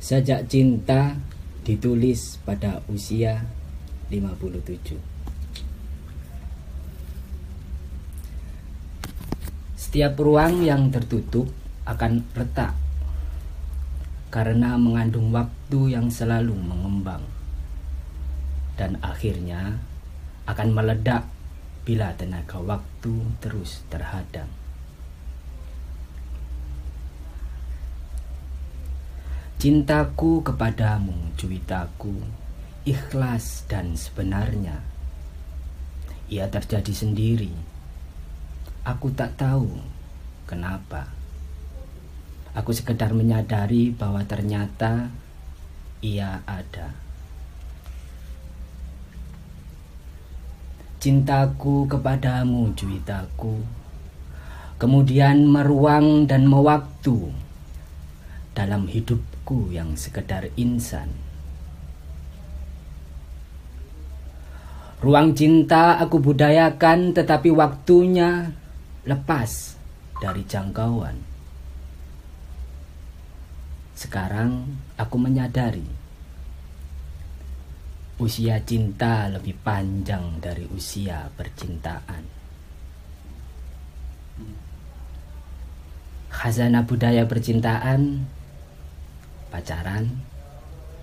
Sajak Cinta ditulis pada usia 57. Setiap ruang yang tertutup akan retak karena mengandung waktu yang selalu mengembang, dan akhirnya akan meledak bila tenaga waktu terus terhadang. Cintaku kepadamu, juwitaku, ikhlas dan sebenarnya. Ia terjadi sendiri. Aku tak tahu kenapa. Aku sekedar menyadari bahwa ternyata ia ada. Cintaku kepadamu, juwitaku, kemudian meruang dan mewaktu dalam hidupku yang sekedar insan. Ruang cinta aku budayakan, tetapi waktunya lepas dari jangkauan. Sekarang aku menyadari usia cinta lebih panjang dari usia percintaan. Khazanah budaya percintaan, pacaran,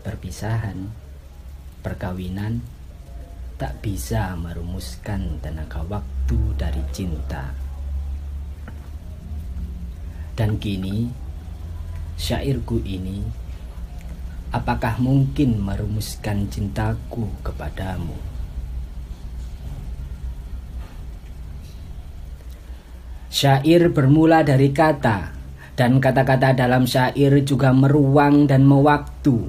perpisahan, perkawinan tak bisa merumuskan tenaga waktu dari cinta. Dan kini, syairku ini, apakah mungkin merumuskan cintaku kepadamu? Syair bermula dari kata, dan kata-kata dalam syair juga meruang dan mewaktu.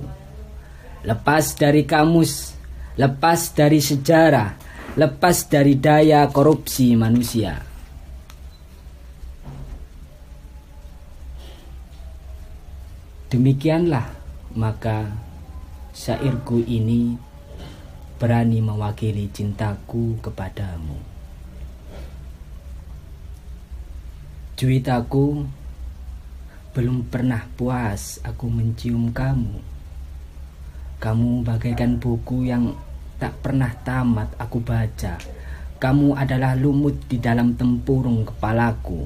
Lepas dari kamus, lepas dari sejarah, lepas dari daya korupsi manusia. Demikianlah maka syairku ini berani mewakili cintaku kepadamu. Juwitaku, belum pernah puas aku mencium kamu. Kamu bagaikan buku yang tak pernah tamat aku baca. Kamu adalah lumut di dalam tempurung kepalaku.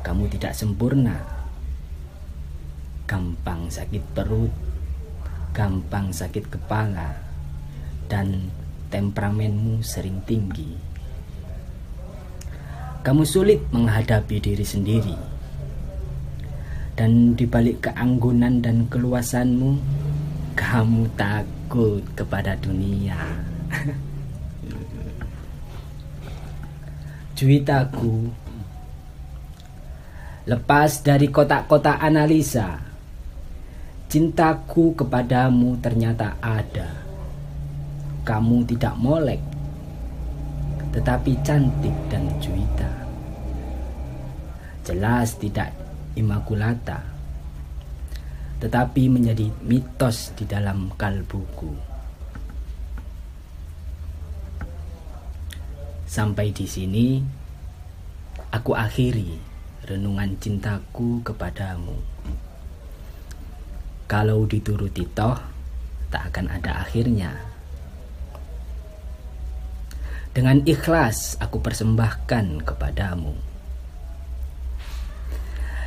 Kamu tidak sempurna. Gampang sakit perut, gampang sakit kepala, dan temperamenmu sering tinggi. Kamu sulit menghadapi diri sendiri. Dan di balik keanggunan dan keluasanmu, kamu takut kepada dunia. Juwitaku, lepas dari kotak-kotak analisa, cintaku kepadamu ternyata ada. Kamu tidak molek, tetapi cantik dan juwita. Jelas tidak imakulata, tetapi menjadi mitos di dalam kalbuku. Sampai di sini, aku akhiri renungan cintaku kepadamu. Kalau dituruti toh, tak akan ada akhirnya. Dengan ikhlas aku persembahkan kepadamu.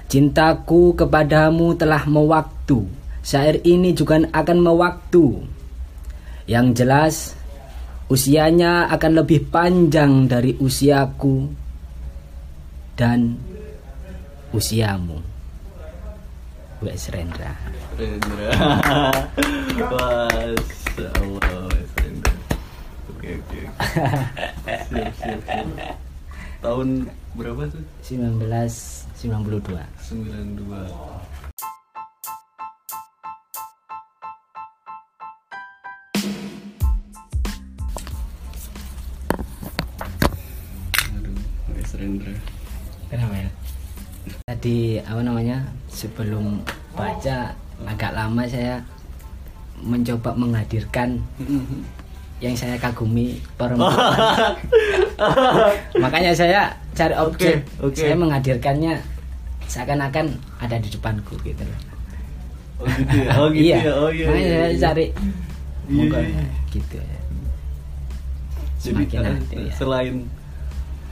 Cintaku kepadamu telah mewaktu. Syair ini juga akan mewaktu. Yang jelas, usianya akan lebih panjang dari usiaku dan usiamu. Wes Rendra. Oke. Tahun berapa tuh? 1992. 92. Kenapa ya? Tadi sebelum baca agak lama saya mencoba menghadirkan yang saya kagumi perempuan. Makanya saya cari objek. Saya menghadirkannya seakan-akan ada di depanku gitu. Oh gitu ya. Oh gitu ya. Oh iya. Makanya cari. Iya. Gitu ya. Jadi selain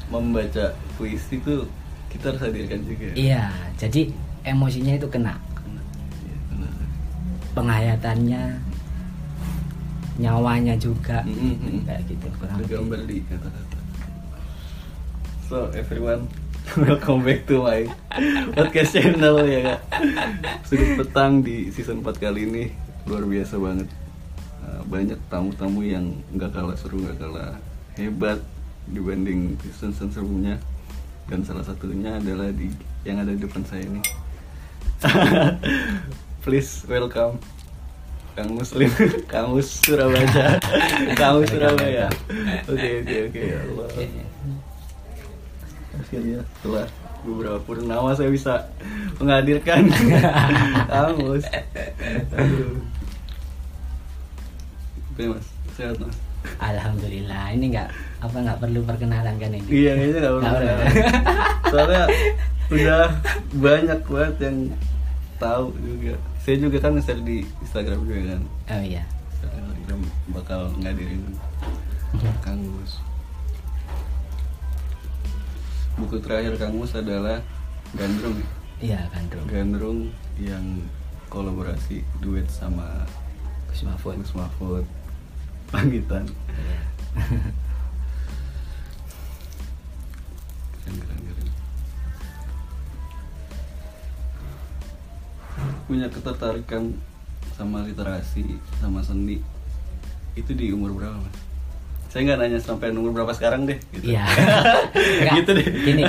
membaca puisi itu kita harus hadirkan juga. Iya, jadi emosinya itu kena. Penghayatannya, nyawanya juga, kayak gitu. Tergambar di kata-kata. So everyone, welcome back to my podcast channel ya kak. Sudut petang di season 4 kali ini luar biasa banget. Banyak tamu-tamu yang nggak kalah seru, nggak kalah hebat dibanding season sebelumnya. Dan salah satunya adalah di yang ada di depan saya ini. Please welcome Kang Muslim, Kang Mus Surabaya, Kang Mus Surabaya. Oke. Allah. Akhirnya setelah beberapa purnama saya bisa menghadirkan Kang Mus. Oke mas, sehat mas. Alhamdulillah, ini nggak perlu perkenalan kan ini? Iya, ini nggak perlu. Soalnya udah banyak banget yang tahu juga. Saya juga kan nge-share di Instagram juga kan. Oh iya. Instagram bakal ngadirin Kang Mus. Buku terakhir Kang Mus adalah Gandrung. Iya, Gandrung. Gandrung yang kolaborasi duet sama Gus Mahfud. Gus Mahfud. Panggitan. Iya. Keren. Punya ketertarikan sama literasi, sama seni itu di umur berapa mas? Saya nggak nanya sampai umur berapa sekarang deh. Gitu. Iya. Gitu deh. Gini,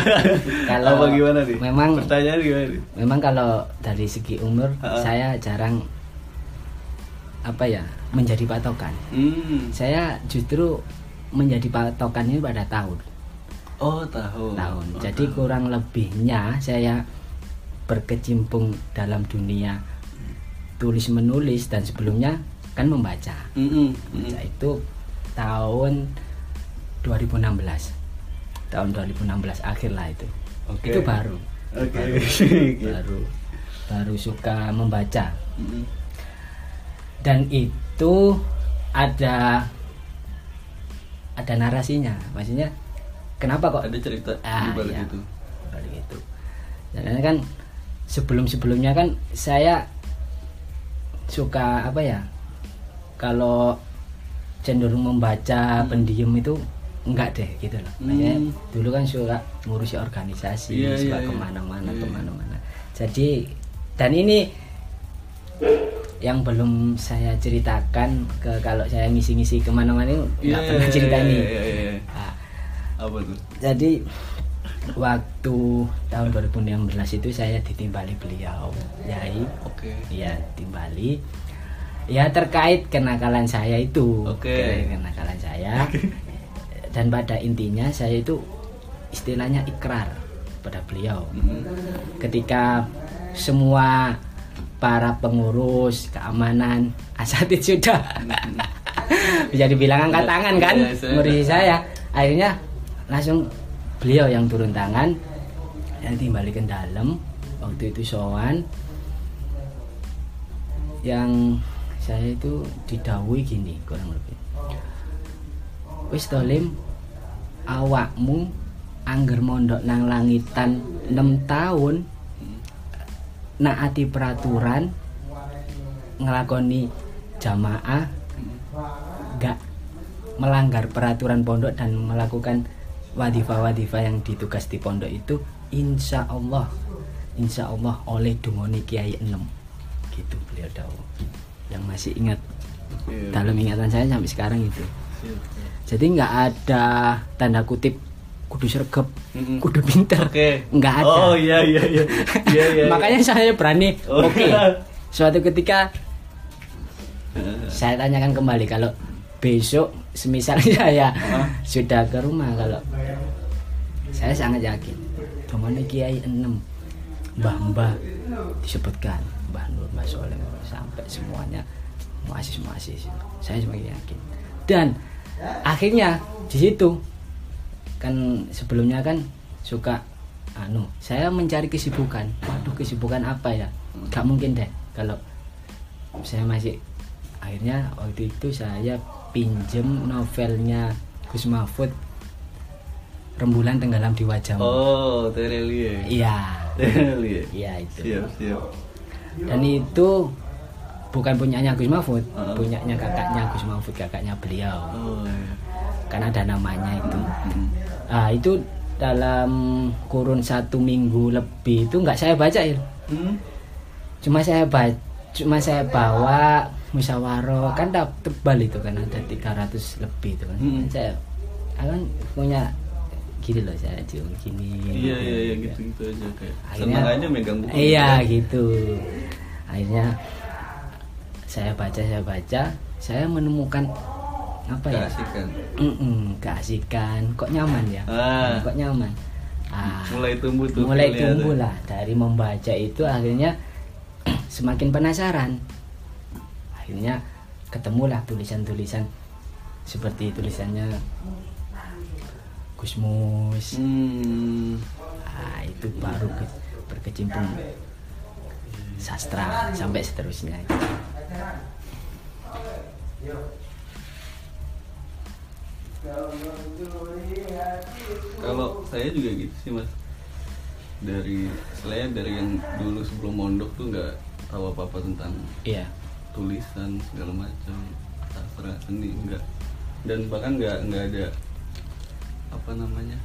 kalau apa gimana nih? Memang pertanyaan gimana nih? Memang kalau dari segi umur saya jarang menjadi patokan. Saya justru menjadi patokannya pada tahun. Oh tahun. Jadi kurang lebihnya saya berkecimpung dalam dunia tulis menulis dan sebelumnya kan membaca. Membaca itu tahun 2016. Tahun 2016 akhir lah itu. Okay. Itu baru. Okay. Baru suka membaca. Dan itu ada narasinya. Maksudnya kenapa kok ada cerita di balik itu? Balik itu. Dan kan sebelum-sebelumnya kan saya suka kalau cenderung membaca pendiam itu enggak deh gitu loh. Makanya dulu kan suka ngurusi organisasi, suka kemana-mana. Jadi dan ini yang belum saya ceritakan kalau saya ngisi-ngisi kemana-mana itu enggak pernah ceritain. Nah, apa tuh? Jadi waktu tahun 2016 itu saya ditimbali beliau, Yai. Oke. Iya, timbali. Ya terkait kenakalan saya itu. Oke. Kenakalan saya. Dan pada intinya saya itu istilahnya ikrar pada beliau. Ketika semua para pengurus keamanan asatid sudah bisa dibilang angkat tangan kan murid saya. Akhirnya langsung beliau yang turun tangan, yang timbali ke dalam waktu itu sowan, yang saya itu didawuhi gini kurang lebih, wis tolim awakmu angger mondok nang langitan 6 tahun naati peraturan ngelakoni jamaah gak melanggar peraturan pondok dan melakukan wadifah-wadifah yang ditugas di pondok itu, insya Allah oleh dungoni Kiai 6 gitu beliau dawuh yang masih ingat dalam ingatan saya sampai sekarang itu. Jadi nggak ada tanda kutip kudu sergap, kudu pinter, nggak ada. Oh iya. Makanya saya berani. Oke. Suatu ketika saya tanyakan kembali kalau besok semisal saya sudah ke rumah, kalau saya sangat yakin cuman Kiai 6 mbah-mbah disebutkan Mbah Nur, Mbah Soleh sampai semuanya muasis saya semakin yakin. Dan akhirnya di situ kan sebelumnya kan suka saya mencari kesibukan. Waduh, kesibukan apa ya? Gak mungkin deh kalau saya masih, akhirnya waktu itu saya pinjem novelnya Gus Mahfud, Rembulan Tenggelam di Wajahmu. Oh, Tere Liye. Iya. Tere Liye. Iya itu. Siap. Dan itu bukan punyanya Gus Mahfud, punyanya kakaknya Gus Mahfud, kakaknya beliau. Oh, iya. Karena ada namanya itu. Nah, itu dalam kurun 1 minggu lebih itu nggak saya baca ya. Cuma saya bawa musyawarah, kan tebal itu kan ada 300 lebih itu kan. Saya kan punya gini loh, saya cium gini. Iya gitu aja kayak. Akhirnya, senangannya megang buku. Iya gitu. Akhirnya saya baca, saya menemukan apa ya? Keasikan. Keasikan. Kok nyaman ya? Kok nyaman. Mulai tumbuh lah dari membaca itu, akhirnya semakin penasaran. Akhirnya ketemulah tulisan-tulisan seperti tulisannya Kusmus. Itu baru berkecimpung sastra sampai seterusnya. Kalau saya juga gitu sih mas. Dari yang dulu sebelum mondok tuh nggak tahu apa-apa tentang tulisan segala macam sastra seni, enggak, dan bahkan nggak ada apa namanya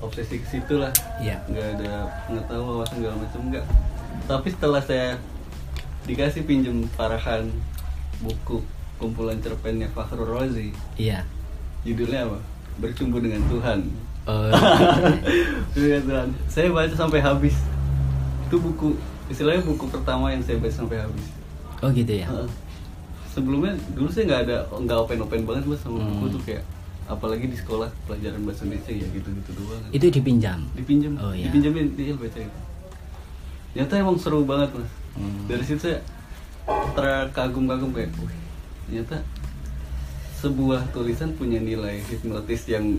obsesi ke situ lah, nggak ada pengetahuan wawasan segala macam, enggak. Tapi setelah saya dikasih pinjem parahan buku kumpulan cerpennya Fahrul Rozi, judulnya apa? Bercumbu dengan Tuhan. Saya baca sampai habis. Itu buku, istilahnya buku pertama yang saya baca sampai habis. Oh gitu ya. Sebelumnya dulu saya nggak open banget mas sama buku tuh, kayak apalagi di sekolah pelajaran bahasa Indonesia ya gitu doang. Itu dipinjam. Oh iya. Dipinjamin dia baca itu. Nyata emang seru banget mas. Dari situ saya terkagum-kagum kayak, ternyata sebuah tulisan punya nilai hipnotis yang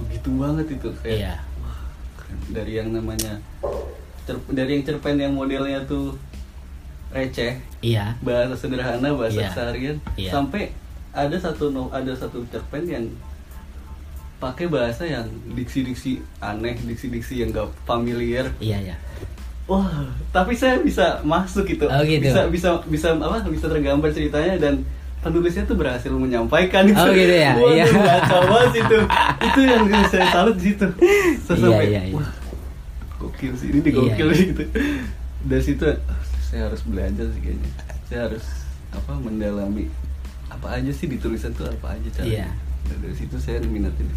begitu banget itu kayak, wah, keren. Dari yang namanya dari yang cerpen yang modelnya tuh receh, bahasa sederhana, bahasa seharian, sampai ada satu cerpen yang pakai bahasa yang diksi-diksi aneh, diksi-diksi yang gak familiar. Wah, tapi saya bisa masuk gitu. Oh, gitu. Bisa tergambar ceritanya, dan penulisnya tuh berhasil menyampaikan itu. Oh gitu ya. Wah, itu itu yang saya salut di situ. Sampai wah, gokil sih ini, gitu. Dari situ saya harus belajar sih kayaknya. Saya harus mendalami apa aja sih di tulisan tuh, apa aja caranya. Dari situ saya diminatin.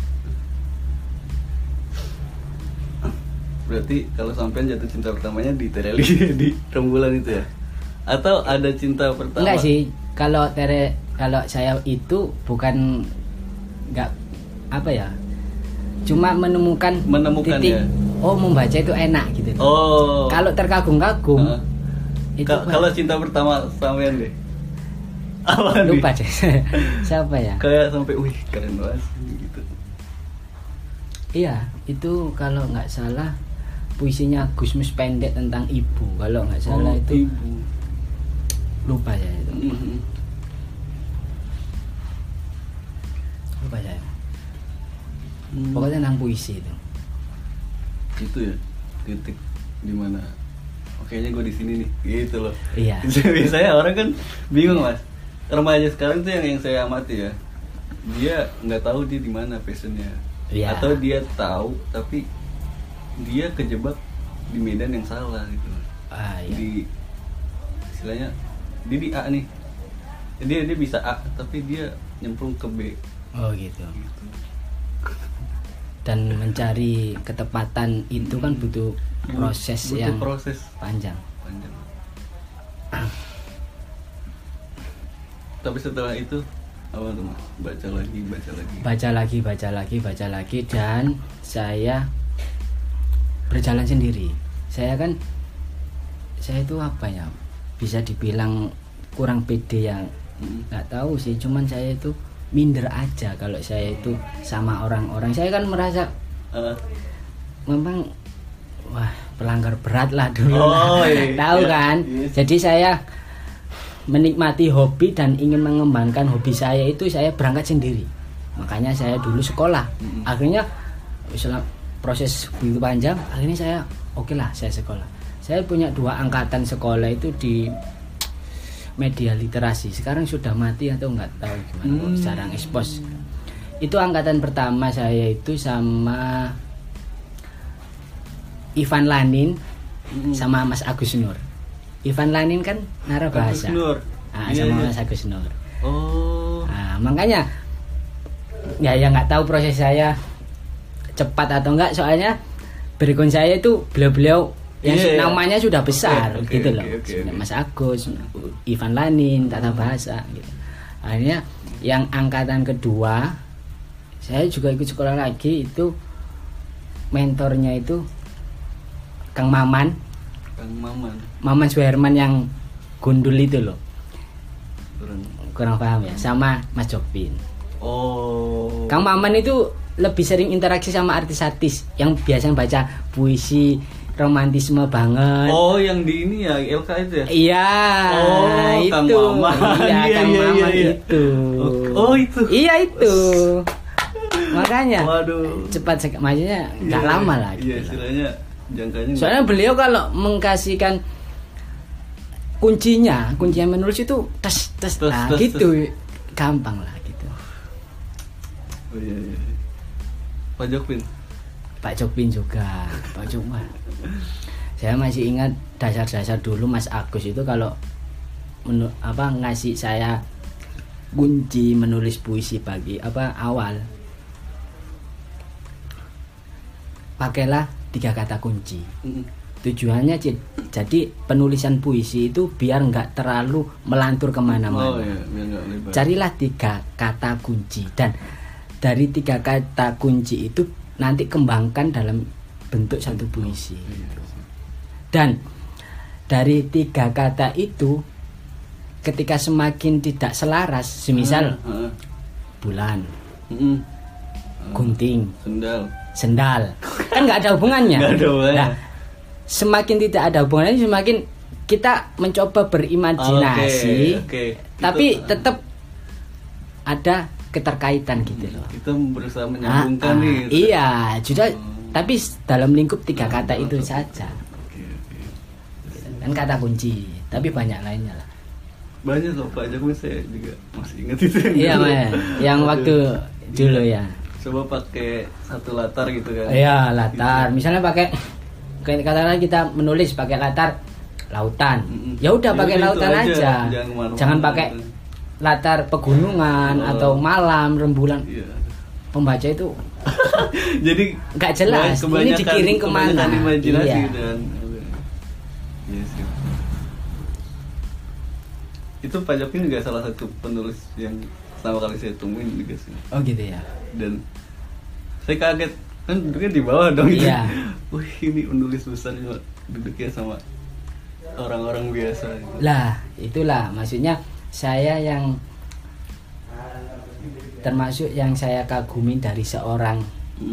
Berarti kalau sampean jatuh cinta pertamanya di Tere Liye, di Rembulan itu ya? Atau ada cinta pertama? Enggak sih. Kalau saya itu bukan enggak apa ya? Cuma menemukan titik, ya. Oh, membaca itu enak gitu. Oh. Kalau terkagum-kagum. Itu kalau cinta pertama sampean deh. Apa lupa deh. Siapa ya? Kayak sampai wih keren banget gitu. Iya, itu kalau enggak salah puisinya Gusmus pendek tentang ibu, kalau nggak salah. Itu ibu. Lupa ya itu. Lupa ya. Pokoknya tentang puisi itu. Itu ya titik dimana kayaknya gue di sini nih gitu loh. Iya. Biasanya orang kan bingung mas. Remaja sekarang tuh yang saya amati ya, dia nggak tahu dia di mana passionnya, atau dia tahu tapi dia kejebak di medan yang salah gitu. Di istilahnya dia di A nih, jadi dia bisa A tapi dia nyemplung ke B. Oh gitu. Dan mencari ketepatan itu kan butuh proses panjang. Tapi setelah itu apa tuh mas? Baca lagi dan saya berjalan sendiri. Saya itu bisa dibilang kurang pede yang nggak tahu sih, cuman saya itu minder aja kalau saya itu sama orang-orang. Saya kan merasa memang pelanggar berat lah dulu. Tahu kan? Jadi saya menikmati hobi dan ingin mengembangkan hobi saya itu saya berangkat sendiri. Makanya saya dulu sekolah. Akhirnya setelah proses begitu panjang, akhirnya saya okelah saya sekolah. Saya punya dua angkatan sekolah itu di media literasi. Sekarang sudah mati atau enggak tahu gimana. Sekarang ekspos. Itu angkatan pertama saya itu sama Ivan Lanin sama Mas Agus Nur. Ivan Lanin kan narabahasa. Mas Agus Nur. Oh. Nah, makanya ya nggak tahu proses saya cepat atau enggak, soalnya berikun saya itu beliau-beliau yang namanya sudah besar okay. Mas Agus, Ivan Lanin, tata bahasa gitu. Akhirnya yang angkatan kedua saya juga ikut sekolah lagi, itu mentornya itu Kang Maman. Maman Suherman yang gundul itu loh. Kurang paham ya. Sama Mas Jopin. Oh. Kang Maman itu lebih sering interaksi sama artis-artis yang biasanya baca puisi romantisme banget. Oh, yang di ini ya, LK itu ya? Iya. Oh, itu. Kang Maman. Iya, Kang Maman. Itu. Oh, itu. Iya, itu. Makanya. Waduh. Cepat maksudnya enggak lama lah gitu. Iya, istilahnya. Soalnya beliau kalau mengkasihkan kuncinya menulis itu tes gitu, gampang lah gitu. Oh iya. Pak Jokpin juga, Pak Cuma. Saya masih ingat dasar-dasar dulu Mas Agus itu kalau ngasih saya kunci menulis puisi pagi awal. Pakailah 3 kata kunci. Tujuannya jadi penulisan puisi itu biar nggak terlalu melantur kemana-mana. Carilah 3 kata kunci, dan dari 3 kata kunci itu nanti kembangkan dalam bentuk satu puisi. Dan dari 3 kata itu ketika semakin tidak selaras, semisal bulan, gunting, sendal kan nggak ada hubungannya. Nah, semakin tidak ada hubungannya, semakin kita mencoba berimajinasi, tapi tetap ada keterkaitan gitu loh. Kita berusaha menyambungkan nih. Iya, juga, tapi dalam lingkup 3 kata itu saja. Dan kata kunci, tapi banyak lainnya lah. Banyak loh Pak Jokowi, saya juga masih ingat itu. Iya, yang waktu dulu ya. Coba pakai satu latar gitu kan? Iya, latar. Gitu. Misalnya pakai katakanlah kita menulis pakai latar lautan. Ya udah pakai lautan aja. Jangan pakai latar pegunungan atau malam rembulan. Iya. Pembaca itu jadi nggak jelas. Ini dikiring kemana? Imajinasi dan itu Pak Jokowi juga salah satu penulis yang pertama kali saya temuin juga sih. Oh gitu ya. Dan saya kaget kan duduknya di bawah dong. Iya. Wih, ini penulis besar juga duduknya sama orang-orang biasa. Lah itulah maksudnya saya yang termasuk yang saya kagumi dari seorang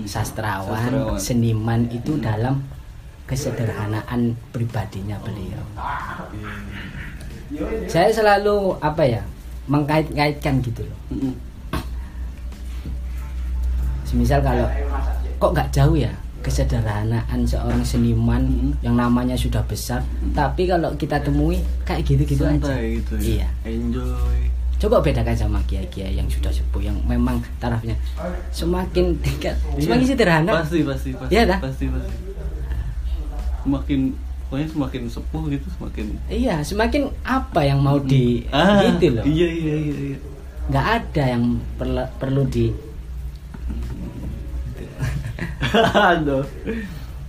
sastrawan. Seniman itu dalam kesederhanaan pribadinya beliau. Saya selalu mengkait-kaitkan gitu loh. Semisal kalau kok nggak jauh ya kesederhanaan seorang seniman yang namanya sudah besar, tapi kalau kita temui kayak gitu-gitu aja. Gitu ya. Iya. Enjoy. Coba bedakan sama kiai-kiai yang sudah sepuh, yang memang tarafnya semakin tingkat, semakin sederhana. Pasti. Iya, pasti. Semakin sepuh gitu, semakin. Iya, semakin apa yang mau di gitu loh. Iya. Nggak ada yang perlu di. Aduh.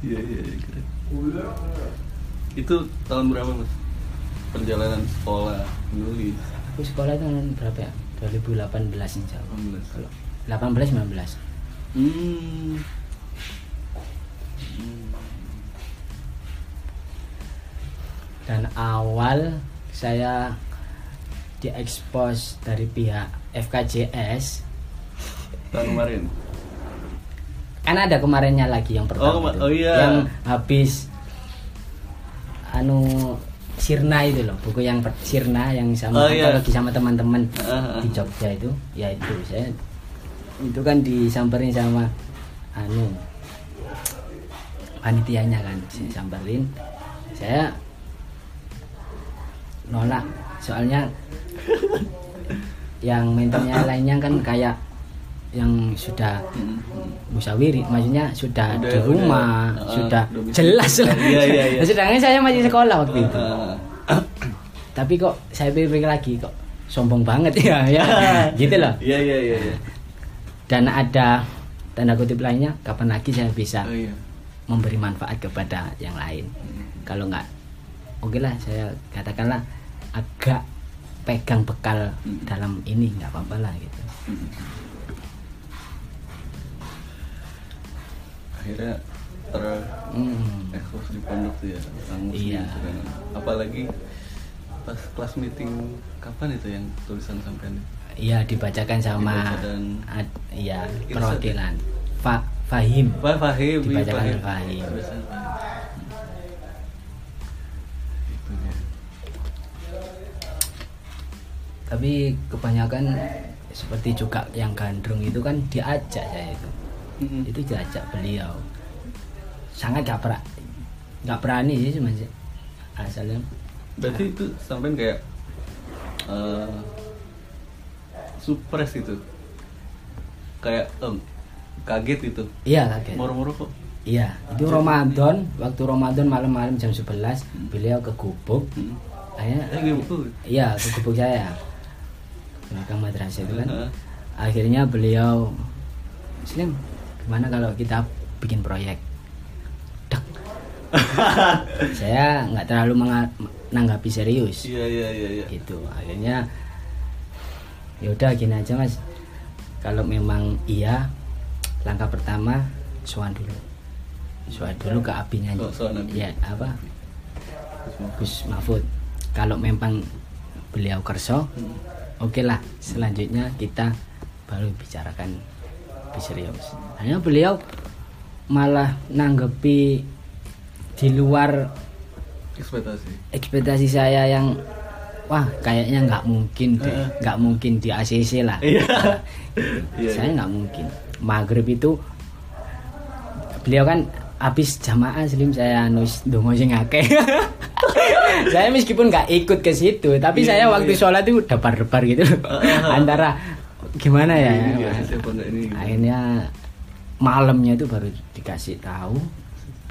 Iya. Itu tahun berapa Mas? Perjalanan sekolah nulis. Aku sekolah itu tahun berapa ya? 2018 insya Allah. 18-19. Dan awal saya diekspos dari pihak FKJS tahun kemarin. Kan ada kemarinnya lagi yang pertama. Yang habis Sirna itu loh, buku yang Sirna yang sama lagi sama teman-teman di Jogja itu, ya itu saya itu kan disamperin sama anu panitianya kan, saya samperin, saya nolak soalnya yang mentornya lainnya kan kayak yang sudah musyawirin, maksudnya sudah di rumah, sudah jelas lah. Iya. Sedangkan saya masih sekolah waktu itu. Tapi kok saya pikir lagi kok sombong banget ya. Gitu loh. Iya. Dan ada tanda kutip lainnya, kapan lagi saya bisa memberi manfaat kepada yang lain. Kalau enggak, oke lah saya katakanlah agak pegang bekal dalam ini, enggak apa-apa lah gitu. Akhirnya terekspos di pondok tuh ya, Kang Mus gitu kan. Apalagi pas kelas meeting kapan itu yang tulisan sampean? Iya, dibacakan sama iya perwakilan. Fahim. Dibacakan Fahim. Itu dia. Tapi kebanyakan seperti juga yang Gandrung itu kan diajak saya itu. Itu diajak beliau, sangat gak berani sih cuma asalnya. Berarti itu sampean kayak surprise itu, kayak kaget itu. Iya kaget. Moro-moro kok. Iya itu Ramadan, waktu Ramadan malam-malam jam 11 beliau ke gubuk. Iya ke gubuk saya, ke madrasah itu kan. Akhirnya beliau Muslim. Gimana kalau kita bikin proyek? Saya nggak terlalu menanggapi serius. Iya. Itu akhirnya yaudah gini aja mas. Kalau memang iya, langkah pertama soan dulu ke abinya. Iya apa? Gus Mahfud. Kalau memang beliau kerso, oke lah. Selanjutnya kita baru bicarakan serius. Hanya beliau malah nanggepi di luar ekspektasi saya yang wah kayaknya nggak mungkin deh, nggak mungkin di ACC lah. Saya nggak mungkin. Maghrib itu beliau kan habis jamaah Slim, saya nulis dongo sing akeh. Saya meskipun nggak ikut ke situ, tapi saya waktu sholat itu debar-debar gitu antara gimana ya? Akhirnya malamnya itu baru dikasih tahu,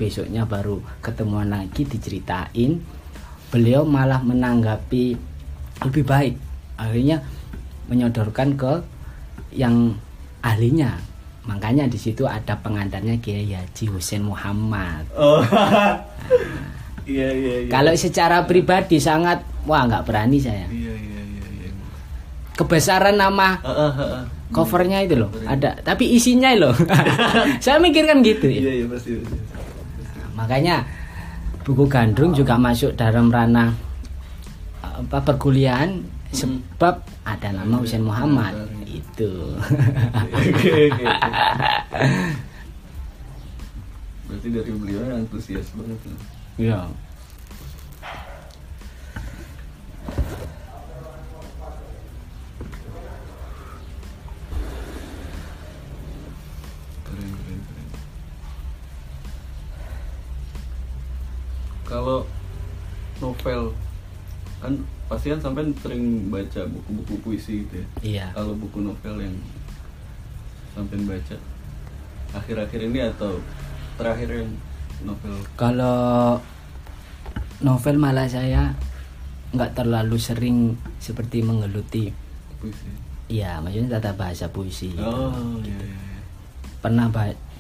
besoknya baru ketemuan lagi diceritain. Beliau malah menanggapi lebih baik. Akhirnya menyodorkan ke yang ahlinya. Makanya di situ ada pengantarnya Kiai Haji Hussein Muhammad. Iya. Kalau secara pribadi sangat nggak berani saya. Kebesaran nama covernya itu loh, ada tapi isinya loh. Saya mikirkan gitu ya. Iya, pasti. Nah, makanya buku Gandrung juga masuk dalam ranah perkuliahan sebab ada nama Hussein Muhammad itu. Okay. Berarti dari beliau antusias banget. Iya. Kalau novel kan pastian sampean sering baca buku-buku puisi gitu ya. Iya. Kalau buku novel yang sampean baca akhir-akhir ini atau terakhir yang novel? Kalau novel malah saya nggak terlalu sering seperti menggeluti puisi. Iya, maksudnya tata bahasa puisi. Iya. Pernah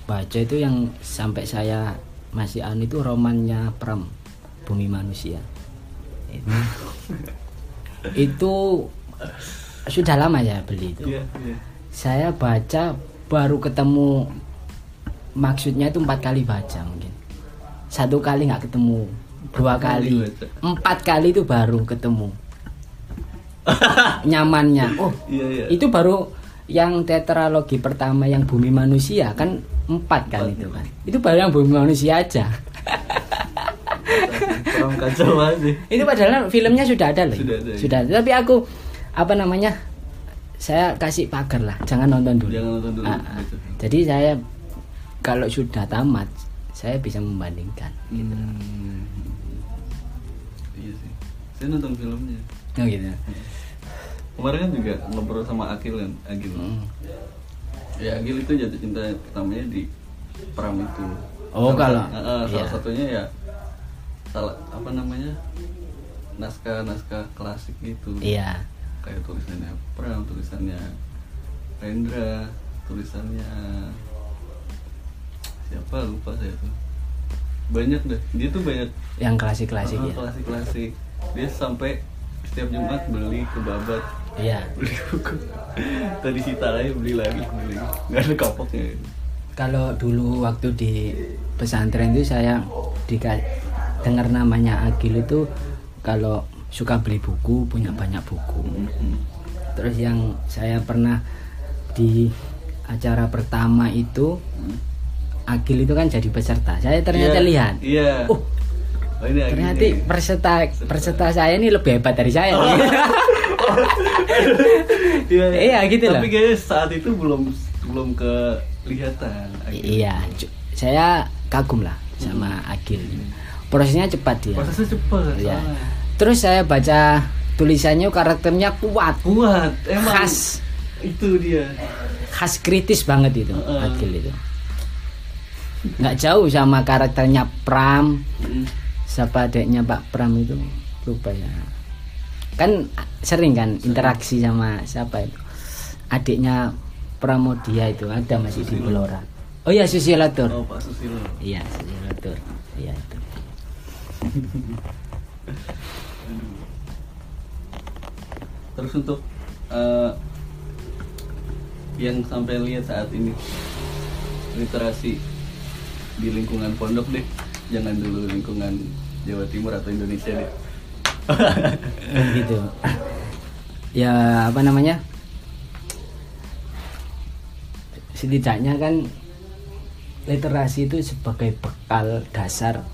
baca itu yang sampai saya masih anu itu romannya Pram, Bumi Manusia itu sudah lama saya beli itu. Saya baca baru ketemu maksudnya itu 4 kali baca, mungkin 1 kali nggak ketemu, 2 kali, 4 kali itu baru ketemu nyamannya. Itu baru yang tetralogi pertama yang Bumi Manusia kan 4 kali itu kan, itu baru yang Bumi Manusia aja. Pram kacau banget. Itu padahal filmnya sudah ada loh. Sudah. Tapi aku apa namanya? Saya kasih pagar lah, jangan nonton dulu. Gitu. Jadi saya kalau sudah tamat, saya bisa membandingkan. Gitu. Iya sih, saya nonton filmnya. Oh gitu. Kemarin kan juga ngobrol sama Agil. Ya Agil itu jatuh cinta pertamanya di Pram itu. Oh kalau. Salah satunya ya, naskah klasik gitu. Iya. Kayak tulisannya Pram, tulisannya Rendra, tulisannya siapa lupa saya tuh, banyak deh. Dia tuh banyak yang klasik-klasik. Dia sampai setiap Jumat beli ke Babat, iya, beli buku tadi sita lagi, beli lagi nggak ada kapoknya. Kalau dulu waktu di pesantren itu saya dengar namanya Agil itu kalau suka beli buku, punya banyak buku. Terus yang saya pernah di acara pertama itu, Agil itu kan jadi peserta. Saya ternyata lihat. Iya. Oh, ternyata peserta saya ini lebih hebat dari saya. Oh. Iya gitu loh. Tapi kayaknya saat itu belum kelihatan Agil. Iya, saya kagum lah sama Agil. Prosesnya cepat. Iya. Terus saya baca tulisannya, karakternya kuat, emang khas. Itu dia. Khas kritis banget itu, Agil itu. Nggak jauh sama karakternya Pram. Siapa adeknya Pak Pram itu? Lupa ya. Kan sering kan interaksi sama siapa itu? Adiknya Pramodia itu ada masih Soesilo. Di Belora. Oh iya, Soesilo Toer. Oh, Pak Soesilo. Iya, Soesilo Toer. Iya itu. Terus untuk yang sampai lihat saat ini literasi di lingkungan pondok deh, jangan dulu lingkungan Jawa Timur atau Indonesia deh. Gitu. Ya apa namanya? Setidaknya kan literasi itu sebagai bekal dasar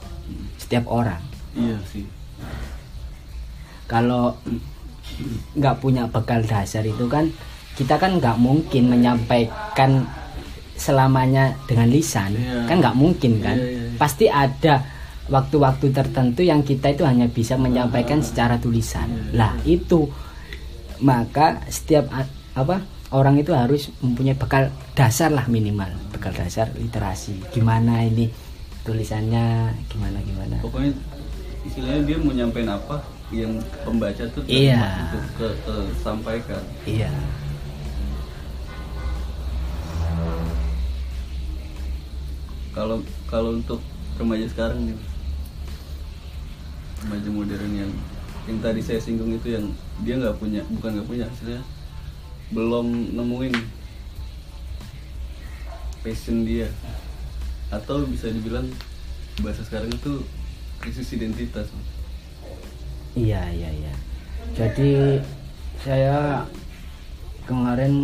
setiap orang. Iya sih. Kalau nggak punya bekal dasar itu kan kita kan nggak mungkin menyampaikan selamanya dengan lisan, kan nggak mungkin kan. Pasti ada waktu-waktu tertentu yang kita itu hanya bisa menyampaikan secara tulisan. Lah itu maka setiap orang itu harus mempunyai bekal dasar lah, minimal bekal dasar literasi. Gimana ini tulisannya, gimana. Pokoknya istilahnya dia mau nyampein apa yang pembaca tuh sampaikan. Iya. Kalau untuk remaja sekarang nih, remaja modern yang tadi saya singgung itu, yang dia nggak punya istilahnya, belum nemuin passion dia, atau bisa dibilang bahasa sekarang itu krisis identitas. Iya. Jadi saya kemarin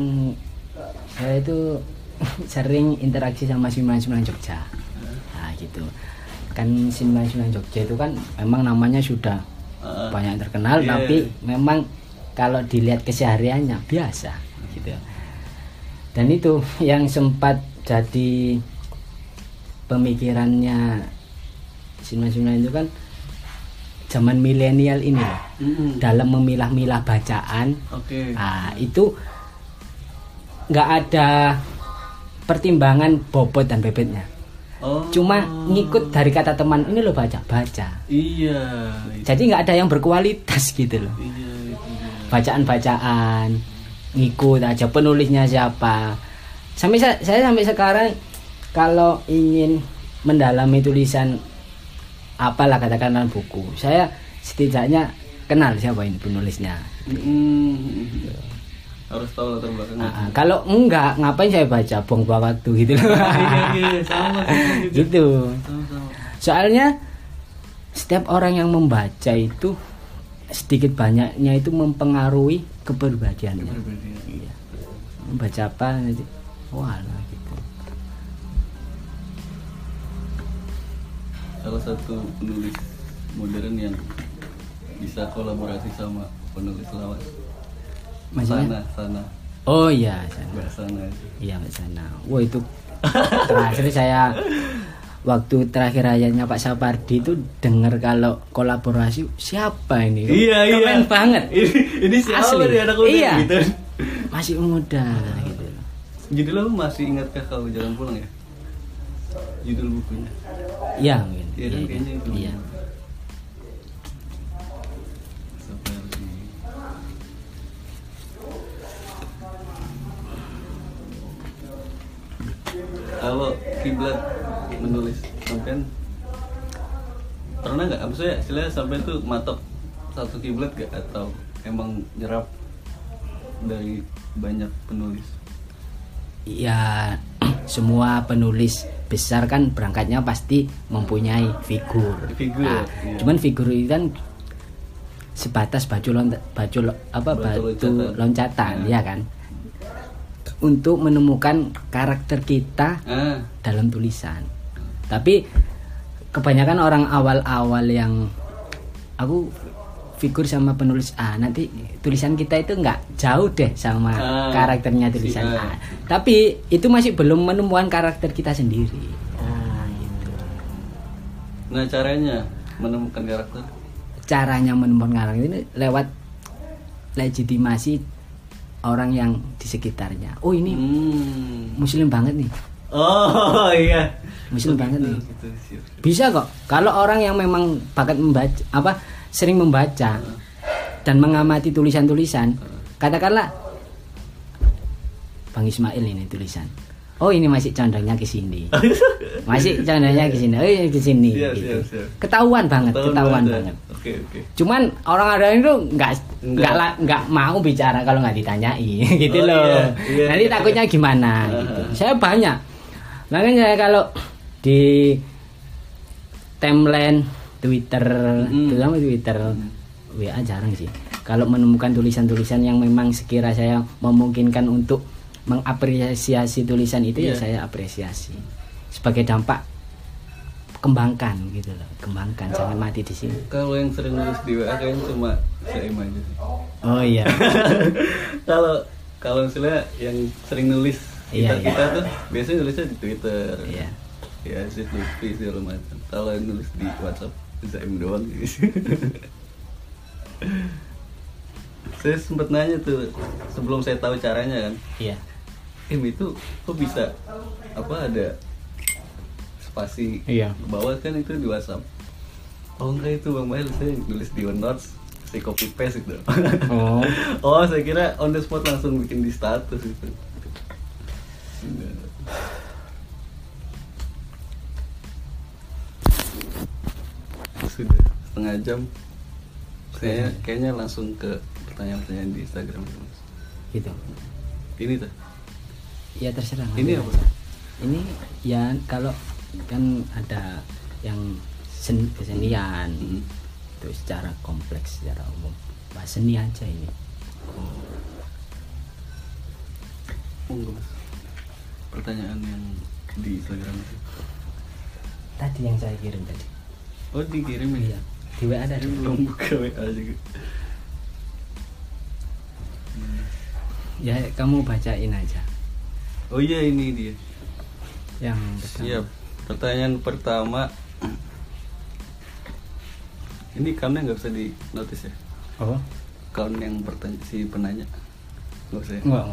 saya itu sering interaksi sama 99 Jogja. Nah gitu. Kan 99 Jogja itu kan memang namanya sudah banyak terkenal, tapi memang kalau dilihat kesehariannya biasa gitu. Dan itu yang sempat jadi pemikirannya 99 itu kan zaman milenial ini loh. Dalam memilah-milah bacaan. Oke. Nah, itu nggak ada pertimbangan bobot dan bebetnya. Oh. Cuma ngikut dari kata teman, ini lo baca. Iya. Jadi nggak ada yang berkualitas gitu loh. Iya. Bacaan ngikut aja penulisnya siapa. Sampai saya sampai sekarang kalau ingin mendalami tulisan apalah, katakanlah buku, saya setidaknya kenal siapa ini penulisnya. Harus tahu latar belakangnya. Kalau enggak, ngapain saya baca, buang-buang waktu gitu loh. Sama. Soalnya setiap orang yang membaca itu sedikit banyaknya itu mempengaruhi kepribadiannya. Iya. Membaca apa nanti? Wah lah gitu. Salah satu penulis modern yang bisa kolaborasi sama penulis lawak sana. Oh iya, sana. Iya, Mbak Sana. Wah, itu terakhir saya waktu terakhir ayatnya Pak Sapardi itu dengar kalau kolaborasi, siapa ini? Iya, keren banget. Ini siapa nih anak muda gitu. Masih muda gitu. Judulnya Masih Ingatkah Kau Jalan Pulang ya? Judul bukunya. Iya, mungkin. Iya. Kalau kiblat menulis sampean pernah nggak? Maksudnya istilahnya sampean tuh matok satu kiblat nggak, atau emang nyerap dari banyak penulis? Ya, semua penulis besar kan berangkatnya pasti mempunyai figur. Nah, ya. Cuman figur itu kan sebatas batu loncatan ya kan, untuk menemukan karakter kita dalam tulisan. Tapi kebanyakan orang awal-awal yang aku figur sama penulis nanti tulisan kita itu nggak jauh deh sama karakternya tulisan A. Tapi itu masih belum menemukan karakter kita sendiri. Nah, gitu. Nah, caranya menemukan karakter? Caranya menemukan karakter ini lewat legitimasi orang yang di sekitarnya. Oh, ini muslim banget nih. Oh iya, muslim banget nih. Bisa kok. Kalau orang yang memang bakat membaca, sering membaca dan mengamati tulisan-tulisan, katakanlah Bang Ismail ini tulisan. Oh, ini masih condongnya ke sini. Yes, gitu. Yes. Ketahuan banget. Okay. Cuman orang-orang itu enggak mau bicara kalau enggak ditanyain gitu loh. Yeah. Nanti takutnya gimana gitu. Saya banyak. Makanya kalau di timeline Twitter, WA jarang sih. Kalau menemukan tulisan-tulisan yang memang sekira saya memungkinkan untuk mengapresiasi tulisan itu, ya saya apresiasi. Sebagai dampak, kembangkan gitu loh. Kembangkan, jangan mati di sini. Kalau yang sering nulis di WA kayaknya cuma saya imajin. Oh iya. Kalau misalnya yang sering nulis kita tuh biasanya nulisnya di Twitter. Iya. Ya, di segala macam. Kalau yang nulis di WhatsApp saya doang gitu. Saya sempat nanya tuh sebelum saya tahu caranya kan. Iya. Itu kok bisa ada spasi bawah kan, itu di WhatsApp. Oh enggak, itu Bang Mail, saya tulis di OneNote, saya copy paste gitu. Oh, saya kira on the spot langsung bikin di status gitu. Sudah setengah jam. Saya kayaknya langsung ke pertanyaan-pertanyaan di Instagram gitu. Ini tuh. Ya terserah. Ini apa? Ini ya kalau kan ada yang kesenian itu secara kompleks, secara umum. Bahas seni aja ini. Pertanyaan yang di Instagram itu. Tadi yang saya kirim tadi. Oh, dikirim ya? Di WA ada. Belum buka WA juga. Ya, kamu bacain aja. Oh iya, ini dia. Yang pertama. Siap. Pertanyaan pertama. Ini kamu enggak bisa di notice ya? Oh. Kamu yang penanya. Enggak usah. Enggak.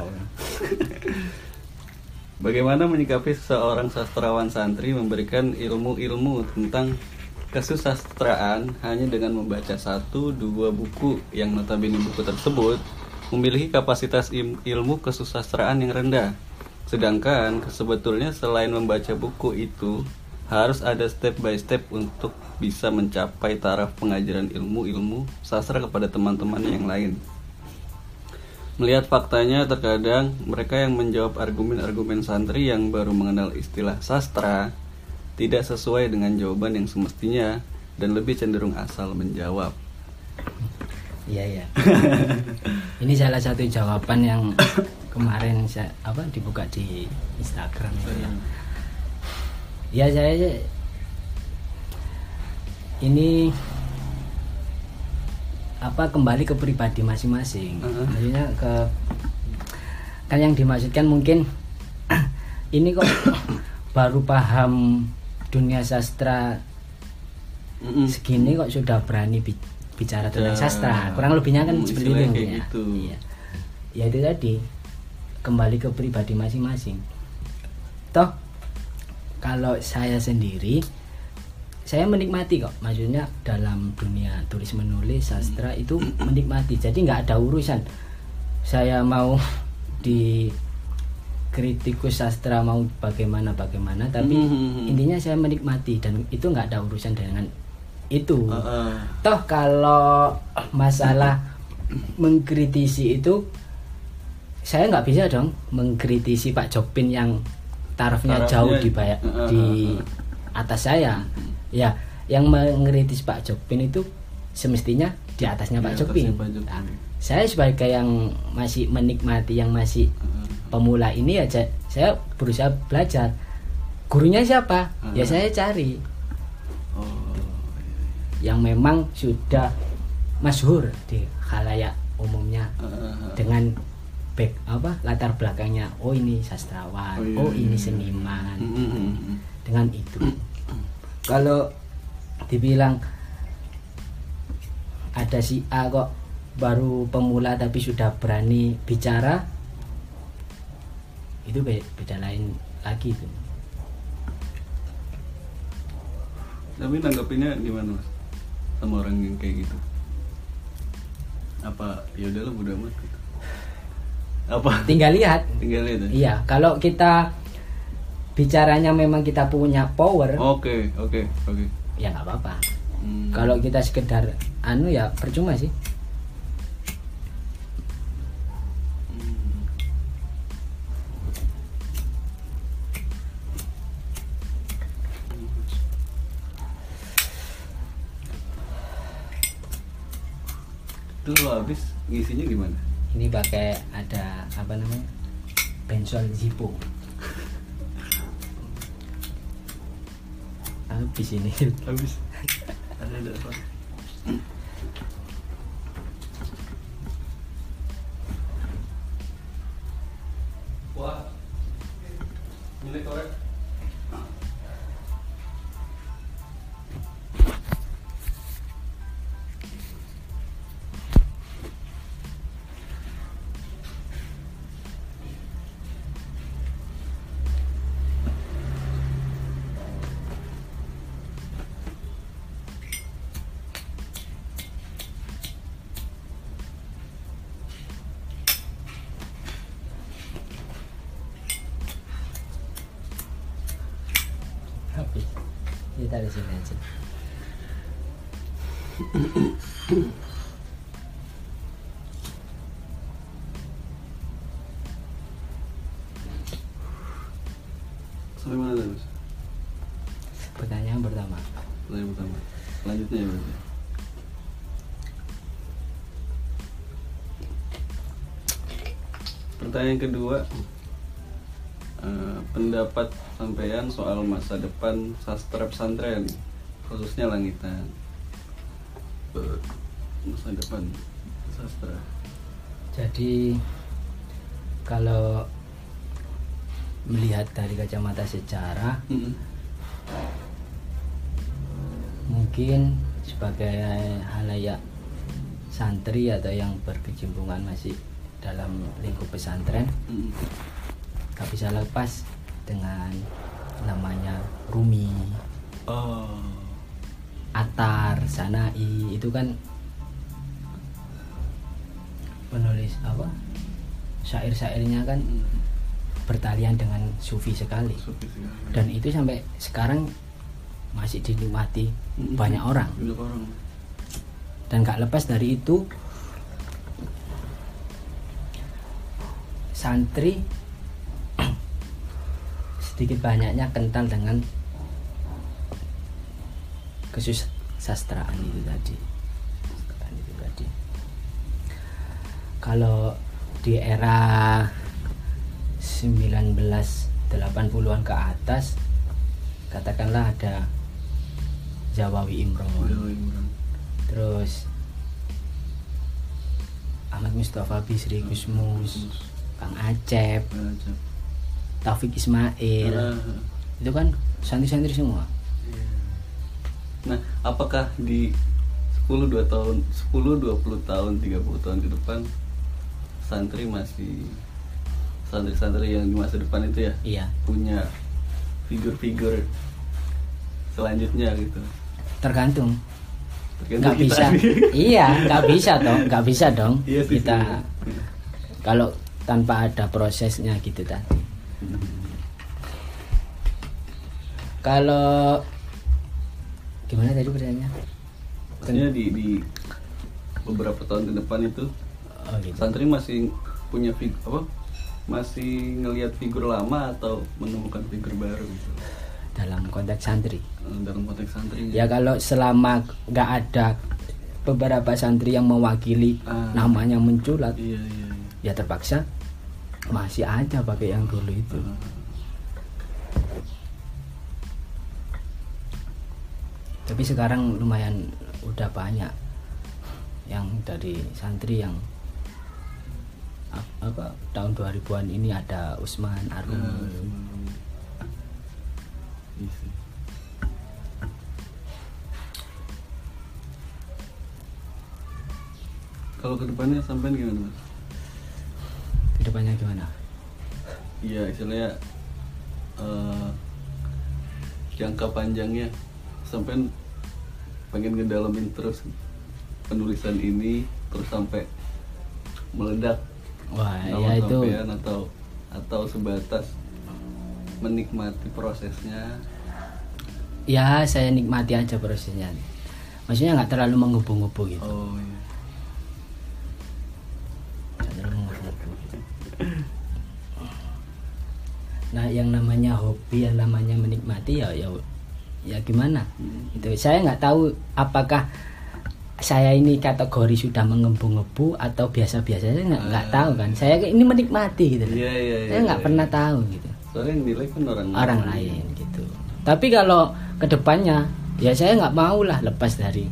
Bagaimana menyikapi seorang sastrawan santri memberikan ilmu-ilmu tentang kesusastraan hanya dengan membaca 1-2 buku yang notabene buku tersebut memiliki kapasitas ilmu kesusastraan yang rendah? Sedangkan sebetulnya selain membaca buku itu harus ada step by step untuk bisa mencapai taraf pengajaran ilmu-ilmu sastra kepada teman-teman yang lain. Melihat faktanya terkadang mereka yang menjawab argumen-argumen santri yang baru mengenal istilah sastra tidak sesuai dengan jawaban yang semestinya dan lebih cenderung asal menjawab. Iya. Ini salah satu jawaban yang kemarin saya dibuka di Instagram ya. Ya, saya ini apa kembali ke pribadi masing-masing. Maksudnya ke kan yang dimaksudkan mungkin ini kok baru paham dunia sastra segini kok sudah berani bicara tentang sastra. Kurang lebihnya kan seperti itu ya. Gitu. Iya. Ya itu tadi kembali ke pribadi masing-masing. Toh kalau saya sendiri saya menikmati kok, maksudnya dalam dunia tulis menulis sastra itu menikmati. Jadi nggak ada urusan saya mau di kritikus sastra mau bagaimana, tapi intinya saya menikmati dan itu nggak ada urusan dengan itu. Toh kalau masalah mengkritisi itu saya nggak bisa dong mengkritisi Pak Jokpin yang tarafnya jauh di atas saya. Ya, yang mengkritisi Pak Jokpin itu semestinya di atasnya Pak Jokpin. Nah, saya sebagai yang masih menikmati, yang masih pemula ini aja, saya berusaha belajar. Gurunya siapa? Ya saya cari. Yang memang sudah masyhur di khalayak umumnya dengan latar belakangnya, oh ini sastrawan, ini seniman, dengan itu. Kalau dibilang ada si A kok baru pemula tapi sudah berani bicara, itu beda lain lagi itu. Tapi nanggapinnya gimana mas sama orang yang kayak gitu? Apa ya udahlah bodo amat gitu? Apa? Tinggal lihat. Iya, kalau kita bicaranya memang kita punya power. Oke. Ya nggak apa-apa. Kalau kita sekedar ya percuma sih. Itu lo habis ngisinya gimana? Ini pakai ada bensol Zippo. Habis ini. Ada apa? Wah. Milik korek. Dari sini aja. Sampai mana tadi mas? Pertanyaan pertama. Selanjutnya ya berarti. Pertanyaan kedua, pendapat sampean soal masa depan sastra pesantren khususnya langitan. Masa depan sastra. Jadi kalau melihat dari kacamata sejarah, mungkin sebagai halayak santri atau yang berkecimpungan masih dalam lingkup pesantren, gak bisa lepas dengan namanya Rumi, Atar, Sanai. Itu kan penulis syair-syairnya kan bertalian dengan sufi sekali. Dan itu sampai sekarang masih dinikmati banyak orang. Dan gak lepas dari itu santri sedikit banyaknya kental dengan kesusastraan itu tadi. Kalau di era 1980-an ke atas, katakanlah ada Jawahi Imron. Terus Ahmad Mustofa Bisri, Kusmus, Kang Acep, Taufik Ismail, itu kan santri-santri semua. Nah, apakah di 10, 20 tahun, 30 tahun ke depan santri masih santri-santri yang di masa depan itu ya, iya, punya figur-figur selanjutnya gitu? Tergantung nggak bisa nih. Iya, nggak bisa dong iya, kita iya. Kalau tanpa ada prosesnya gitu tadi. Kalau gimana tadi pertanyaannya? Maksudnya di beberapa tahun ke depan itu gitu. Santri masih punya figur apa? Masih ngelihat figur lama atau menemukan figur baru gitu? Dalam konteks santri. Ya kalau selama nggak ada beberapa santri yang mewakili namanya menculat, iya. Ya terpaksa masih aja pakai yang dulu itu. Tapi sekarang lumayan udah banyak yang dari santri yang apa tahun 2000-an ini ada Usman Arumi. Kalau kedepannya sampean gimana, Mas? Kedepannya gimana? Iya, istilahnya jangka panjangnya sampean pengen ngedalamin terus penulisan ini terus sampai meledak. Wah, ya itu atau sebatas menikmati prosesnya. Ya, saya nikmati aja prosesnya. Maksudnya nggak terlalu menggebu-gebu gitu. Oh iya. Nggak terlalu menggebu-gebu gitu. Nah, yang namanya hobi, yang namanya menikmati ya gimana? Itu saya nggak tahu apakah saya ini kategori sudah menggebu-gebu atau biasa-biasa saja, nggak tahu kan. Saya ini menikmati gitu. Iya, saya nggak pernah tahu gitu. Soalnya yang nilai kan orang lain gitu. Tapi kalau kedepannya ya saya nggak mau lah lepas dari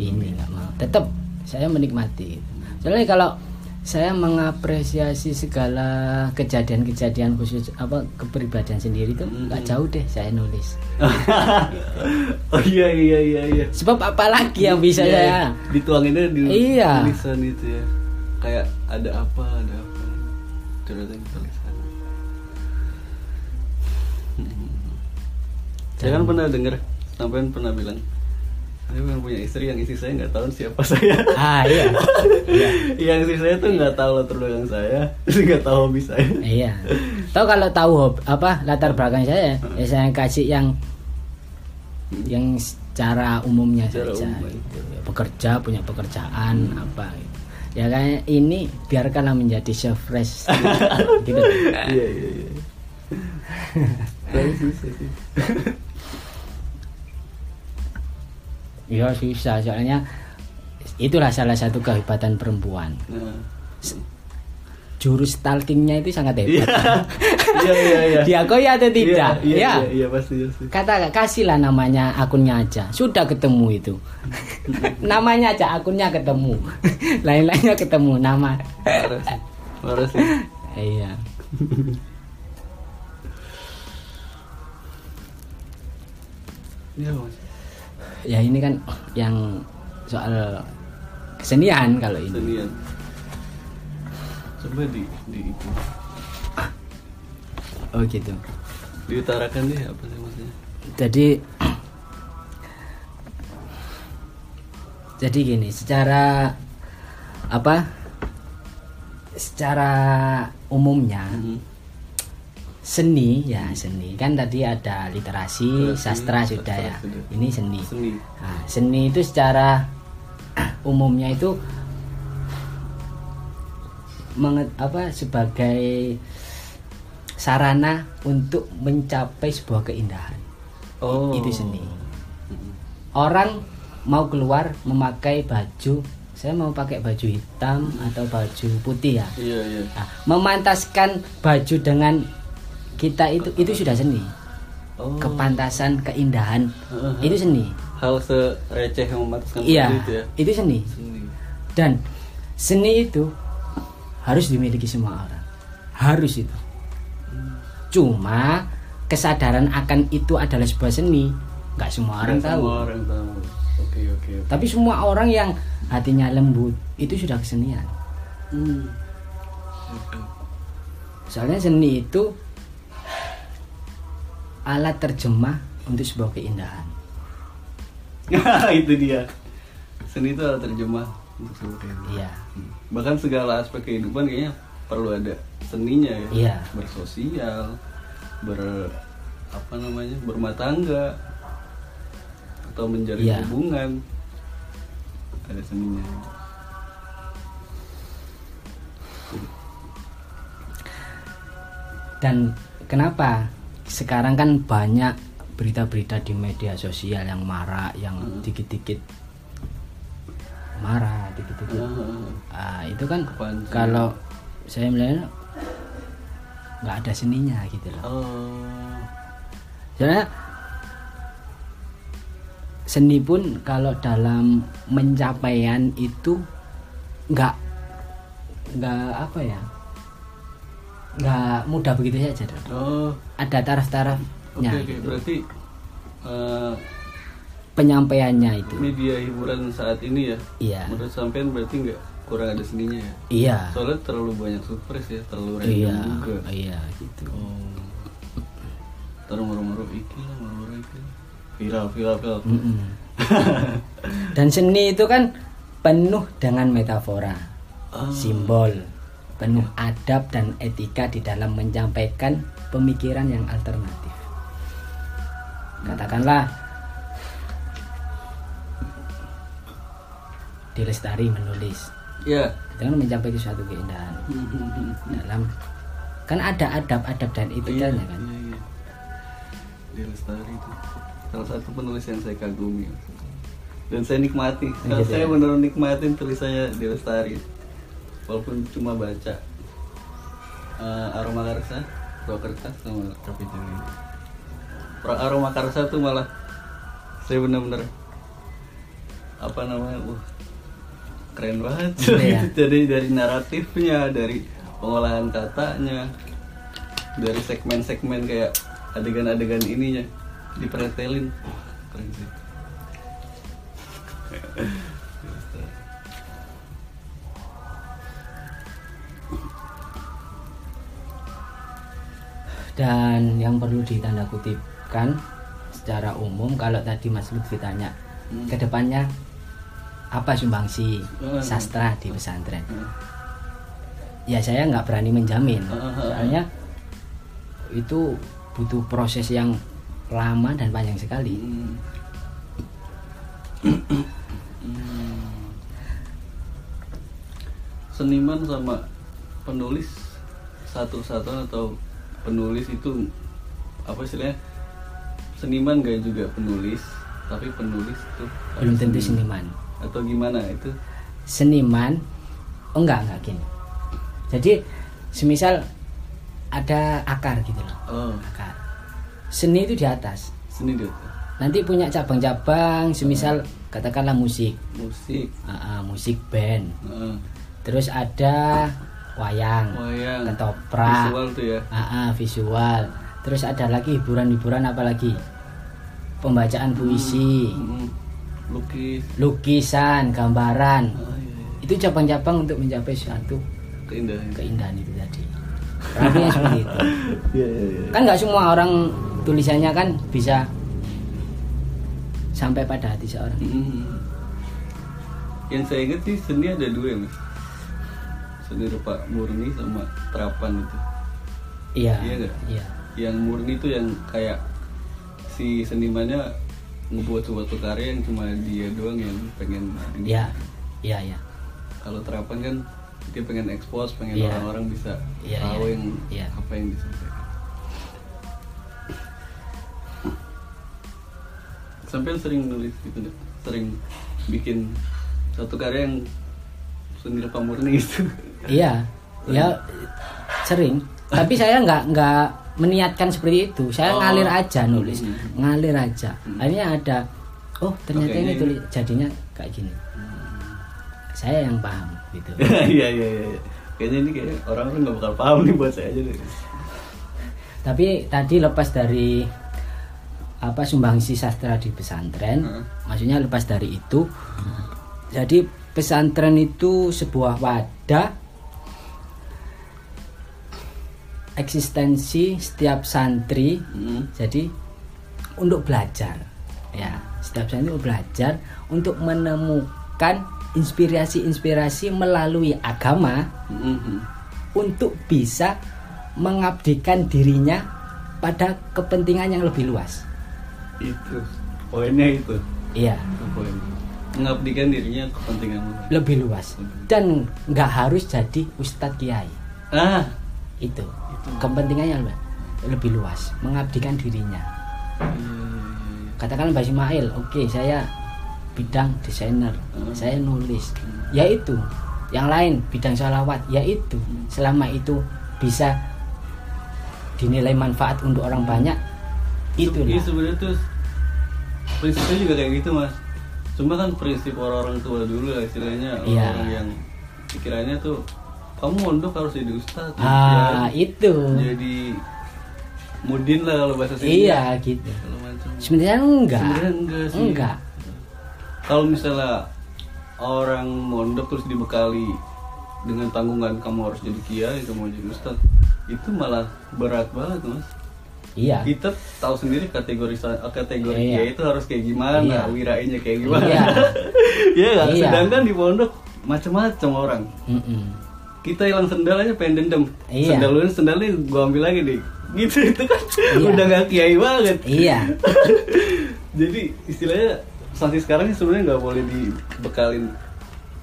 ini, nggak mau. Tetap saya menikmati. Soalnya kalau saya mengapresiasi segala kejadian-kejadian khusus apa kepribadian sendiri itu nggak jauh deh saya nulis. Oh iya. Sebab apalagi yang bisa saya dituanginnya di tulisan itu ya. Kayak ada apa ternyata ditulis. Saya kan pernah dengar, sampean pernah bilang, saya punya istri yang istri saya nggak tahu siapa saya. Iya. Yang istri saya tuh nggak tahu latar belakang saya, nggak tahu hobi saya. Iya. Tahu kalau tahu hobi, apa latar belakang saya, ya saya kasih yang secara umumnya saja. Gitu. Pekerja, punya pekerjaan apa. Gitu. Ya kan ini biarkanlah menjadi surprise. Gitu. Iya. Susah. Ya susah, soalnya itulah salah satu kehebatan perempuan. Jurus stalkingnya itu sangat hebat. Iya. Dia koya atau tidak? Iya, pasti. Kata kasihlah namanya akunnya aja. Sudah ketemu itu. Namanya aja, akunnya ketemu. Lain-lainnya ketemu nama. Harus. Iya. Ya ini kan yang soal kesenian kalau ini. Kesenian. Coba di itu. Oh gitu. Diutarakan deh apa sih maksudnya? Jadi gini, secara apa? Secara umumnya seni kan tadi ada literasi, sastra sudah ya. Ini seni. Nah, seni itu secara umumnya itu sebagai sarana untuk mencapai sebuah keindahan. Oh. Itu seni. Orang mau keluar memakai baju, saya mau pakai baju hitam atau baju putih ya. Iya. Nah, memantaskan baju dengan kita itu sudah seni. Oh. Kepantasan, keindahan. Itu seni. Hal sereceh yang memantaskan itu ya. Itu seni. Dan seni itu harus dimiliki semua orang, harus itu. Cuma kesadaran akan itu adalah sebuah seni, nggak semua orang tahu. Oke. Tapi semua orang yang hatinya lembut itu sudah kesenian. Soalnya seni itu alat terjemah untuk sebuah keindahan. Itu dia. Seni itu alat terjemah untuk sebuah keindahan. Iya. Bahkan segala aspek kehidupan kayaknya perlu ada seninya ya. Iya. Bersosial, berumah tangga atau menjalin hubungan. Ada seninya. Dan kenapa sekarang kan banyak berita-berita di media sosial yang marah, yang dikit-dikit marah, dikit-dikit itu kan kepansi. Kalau saya melihatnya nggak ada seninya gitu loh. Soalnya seni pun kalau dalam pencapaian itu nggak mudah begitu saja. Ada taraf-tarafnya. Okay. Berarti penyampaiannya itu media hiburan saat ini ya. Iya. Menurut sampean berarti nggak kurang ada seninya ya. Iya. Soalnya terlalu banyak surprise ya, terlalu random juga. Iya gitu. Terus murung-murung iki lah. Viral. Dan seni itu kan penuh dengan metafora, simbol, penuh adab dan etika di dalam menyampaikan pemikiran yang alternatif. Katakanlah Dee Lestari menulis, dengan mencapai suatu keindahan dalam, kan ada adab-adab dan etikanya kan. Dee Lestari itu salah satu penulis yang saya kagumi dan saya nikmati. Saya benar-benar nikmatin tulisannya Dee Lestari. Walaupun cuma baca Aroma Karsa, Kertas sama Kopi Jeli. Aroma Karsa tuh malah saya benar-benar keren banget. Ya. Dari naratifnya, dari pengolahan katanya, dari segmen-segmen kayak adegan-adegan ininya dipretelin. Keren sih. Dan yang perlu ditandakutipkan secara umum, kalau tadi Mas Luk ditanya kedepannya apa sumbangsi sastra di pesantren, ya saya nggak berani menjamin, soalnya itu butuh proses yang lama dan panjang sekali. Seniman sama penulis satu-satuan atau penulis itu apa istilahnya, seniman gak juga penulis, tapi penulis itu belum tentu seniman atau gimana itu seniman. Enggak gini, jadi semisal ada akar gitu loh. Akar seni itu di atas, nanti punya cabang-cabang, semisal katakanlah musik band, terus ada wayang, ketoprak, visual tuh ya. Visual. Terus ada lagi hiburan-hiburan, apalagi pembacaan puisi, lukisan, gambaran. Itu cabang-cabang untuk mencapai suatu keindahan itu tadi. Rasanya seperti itu. Kan nggak semua orang tulisannya kan bisa sampai pada hati seorang. Yang saya ingat sih seni ada dua ya, Mas. Seni rupa murni sama terapan itu. Iya gak? Iya. Yang murni itu yang kayak si senimannya ngebuat sebuah karya yang cuma dia doang yang pengen. Iya. Kalau terapan kan dia pengen expose, pengen orang-orang bisa tahu yang apa yang disampaikan. Sampai sering nulis gitu deh, sering bikin satu karya yang seni rupa murni itu. Iya, ya sering. Tapi saya nggak meniatkan seperti itu. Saya ngalir aja nulis, ngalir aja. Akhirnya ada, ternyata ini tulis jadinya kayak gini. Saya yang paham gitu. Iya. Kayaknya ini kayaknya orang-orang nggak bakal paham nih buat saya aja deh. Tapi tadi lepas dari apa sumbangsi sastra di pesantren, maksudnya lepas dari itu, jadi pesantren itu sebuah wadah eksistensi setiap santri. Jadi untuk belajar, ya setiap santri belajar untuk menemukan inspirasi-inspirasi melalui agama untuk bisa mengabdikan dirinya pada kepentingan yang lebih luas. Itu poinnya itu. Iya. Poin. Mengabdikan dirinya kepentingan lebih luas dan nggak harus jadi ustadz kiai. Ah, itu. Kepentingannya lebih luas, mengabdikan dirinya. Katakan Mbak Ismail, oke, saya bidang desainer, saya nulis, yaitu. Yang lain bidang sholawat, yaitu. Selama itu bisa dinilai manfaat untuk orang banyak. Itu sebenarnya tuh prinsipnya juga kayak gitu, Mas. Cuma kan prinsip orang-orang tua dulu lah istilahnya, orang yang pikirannya tuh kamu mondok harus jadi ustaz. Ah, ya, itu. Jadi mudin lah kalau bahasa sini. Iya, gitu. Sebenarnya enggak. Kalau misalnya orang mondok terus dibekali dengan tanggungan kamu harus jadi kiai, kamu harus jadi ustaz, itu malah berat banget, Mas. Iya. Kita tahu sendiri kategori dia itu harus kayak gimana, wirainya kayak gimana. Iya. Kan? Sedangkan di pondok macam-macam orang. Kita hilang sendal aja pengen dendam. Iya. Sendalnya gue ambil lagi deh. Gitu itu kan udah gak kiai banget. Iya. Jadi istilahnya santri sekarang sebenarnya nggak boleh dibekalin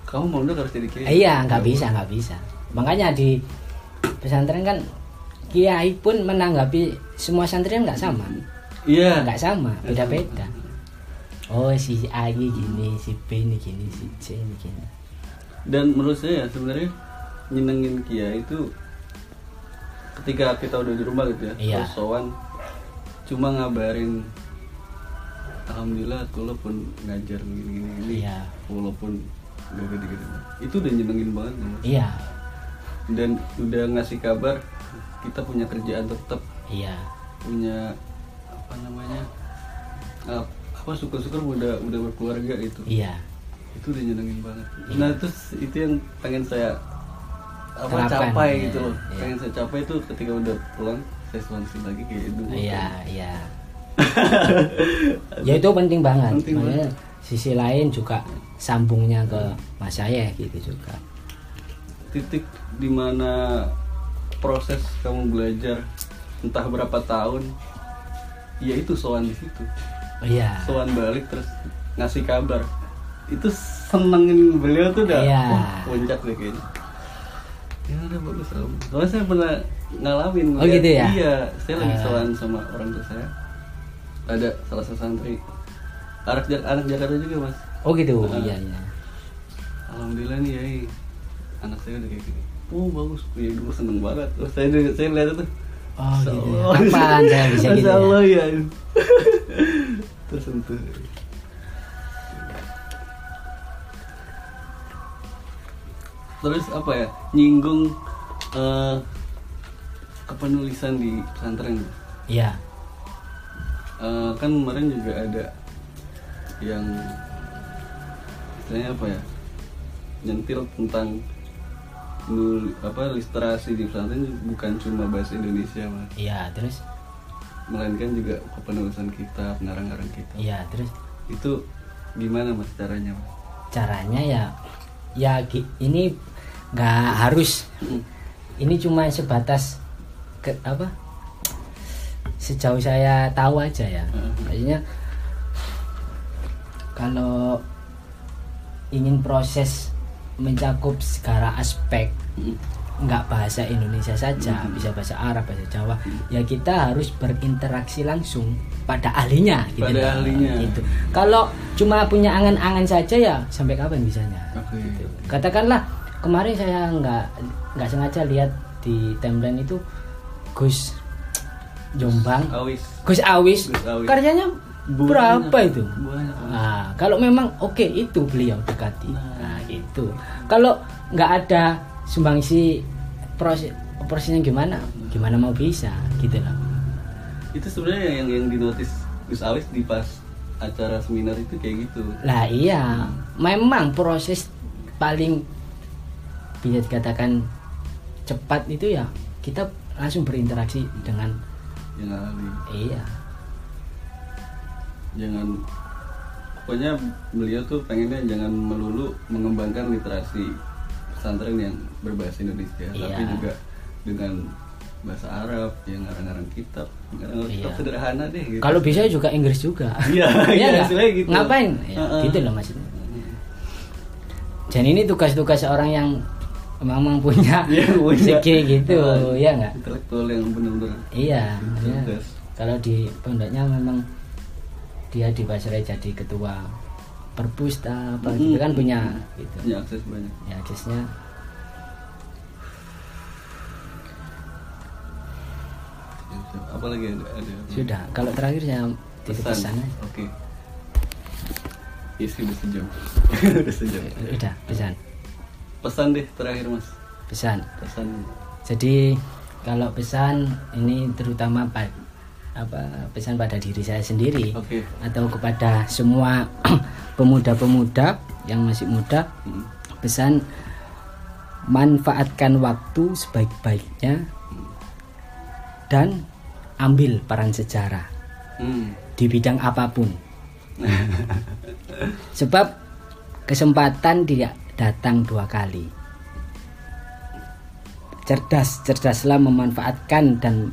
kamu mau harus jadi kiai. Iya, nggak bisa. Makanya di pesantren kan kiai pun menanggapi semua santrian nggak sama. Iya. Nggak sama, beda-beda. Oh, si A ini gini, si B ini gini, si C ini gini. Dan menurut saya sebenarnya nyenengin kiai itu ketika kita udah di rumah gitu ya. Iya. Sosokan cuma ngabarin alhamdulillah kula pun ngajar gini-gini. Iya. Walaupun gak gede-gede. Itu udah nyenengin banget. Iya. Dan udah ngasih kabar kita punya kerjaan tetap. Iya. Punya syukur-syukur udah berkeluarga itu. Iya. Itu udah nyenengin banget. Iya. Nah, terus itu yang pengen saya capai ya, gitu loh. Iya. Pengen saya capai itu ketika udah pulang saya selanjutnya lagi kayak itu. Iya. Ya itu penting banget. Makanya sisi lain juga sambungnya ke Mas saya gitu juga. Titik di mana proses kamu belajar entah berapa tahun, ya itu soan di situ. Iya. Soan balik terus ngasih kabar. Itu senengin beliau tuh udah puncak deh kayaknya. Ya udah bagus. Soalnya saya pernah ngalamin. Oh gitu ya? Iya, saya lagi soan sama orang tua saya. Ada salah satu santri anak Jakarta juga, Mas. Oh gitu. Iya. Alhamdulillah nih, Yai. Anak saya udah kayak gini. Oh bagus, ya dulu seneng banget. Terus saya lihat itu. Oh gitu. Kapan saya bisa gitu ya? Tersentuh. Terus apa ya? Nyinggung kepenulisan di pesantren. Iya. Kan kemarin juga ada yang istilahnya apa ya? Nyentil tentang literasi di pesantren bukan cuma bahasa Indonesia, Mas. Iya, terus melainkan juga kepenulisan kita, pengarang-pengarang kita. Iya, terus itu gimana, Mas, caranya, Mas? Caranya ya ini nggak harus. Ini cuma sebatas sejauh saya tahu aja ya. Maksudnya kalau ingin proses mencakup segala aspek, nggak bahasa Indonesia saja, bisa bahasa Arab, bahasa Jawa, ya kita harus berinteraksi langsung pada ahlinya. Gitu. Kalau cuma punya angan-angan saja ya sampai kapan bisanya? Okay. Gitu. Katakanlah kemarin saya nggak sengaja lihat di timeline itu Gus Jombang Awis. Gus Awis. Karyanya berapa itu? Nah, kalau memang oke, itu beliau dekati. Nah, itu. Kalau nggak ada sumbangsi prosesnya gimana mau bisa gitu loh. Itu sebenarnya yang dinotis Gus Awis di pas acara seminar itu kayak gitu. Lah iya, memang proses paling bisa dikatakan cepat itu ya kita langsung berinteraksi dengan yang ahli. Iya. Jangan, pokoknya beliau tuh pengennya jangan melulu mengembangkan literasi pesantren yang berbahasa Indonesia, iya, tapi juga dengan bahasa Arab, yang ngarang-ngarang kitab, kitab sederhana deh. Gitu. Kalau bisa juga Inggris juga. Iya, iya, hasilnya gitu. Ngapain? Ya, gitu loh maksudnya. Dan ini tugas-tugas orang yang memang punya segi gitu, ya nggak? Intelektual yang benar-benar. Iya. Ya. Kalau di pondoknya memang dia di Basra jadi ketua perpusta, apa gitu kan punya gitu. Ya, akses banyak. Ya, aksesnya. Apalagi ada. Sudah, kalau terakhir saya titip pesannya. Oke. Isi udah sejam. Udah, pesan. Pesan deh terakhir, Mas. Pesan. Jadi kalau pesan ini terutama pesan pada diri saya sendiri, atau kepada semua pemuda-pemuda yang masih muda, pesan manfaatkan waktu sebaik-baiknya dan ambil peran sejarah di bidang apapun. Sebab kesempatan tidak datang dua kali. Cerdaslah memanfaatkan dan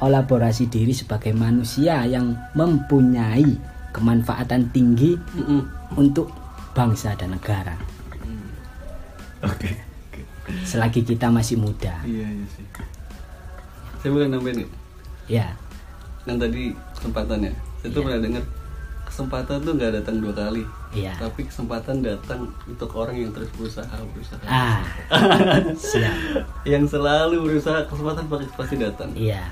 elaborasi diri sebagai manusia yang mempunyai kemanfaatan tinggi untuk bangsa dan negara. Okay. Selagi kita masih muda. Iya sih. Saya boleh nambahin. Iya. Yang tadi kesempatannya. Saya tuh pernah dengar kesempatan tuh nggak datang dua kali. Iya. Tapi kesempatan datang untuk orang yang terus berusaha. Siap. Yang selalu berusaha, kesempatan pasti datang. Iya.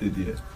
Itu dia.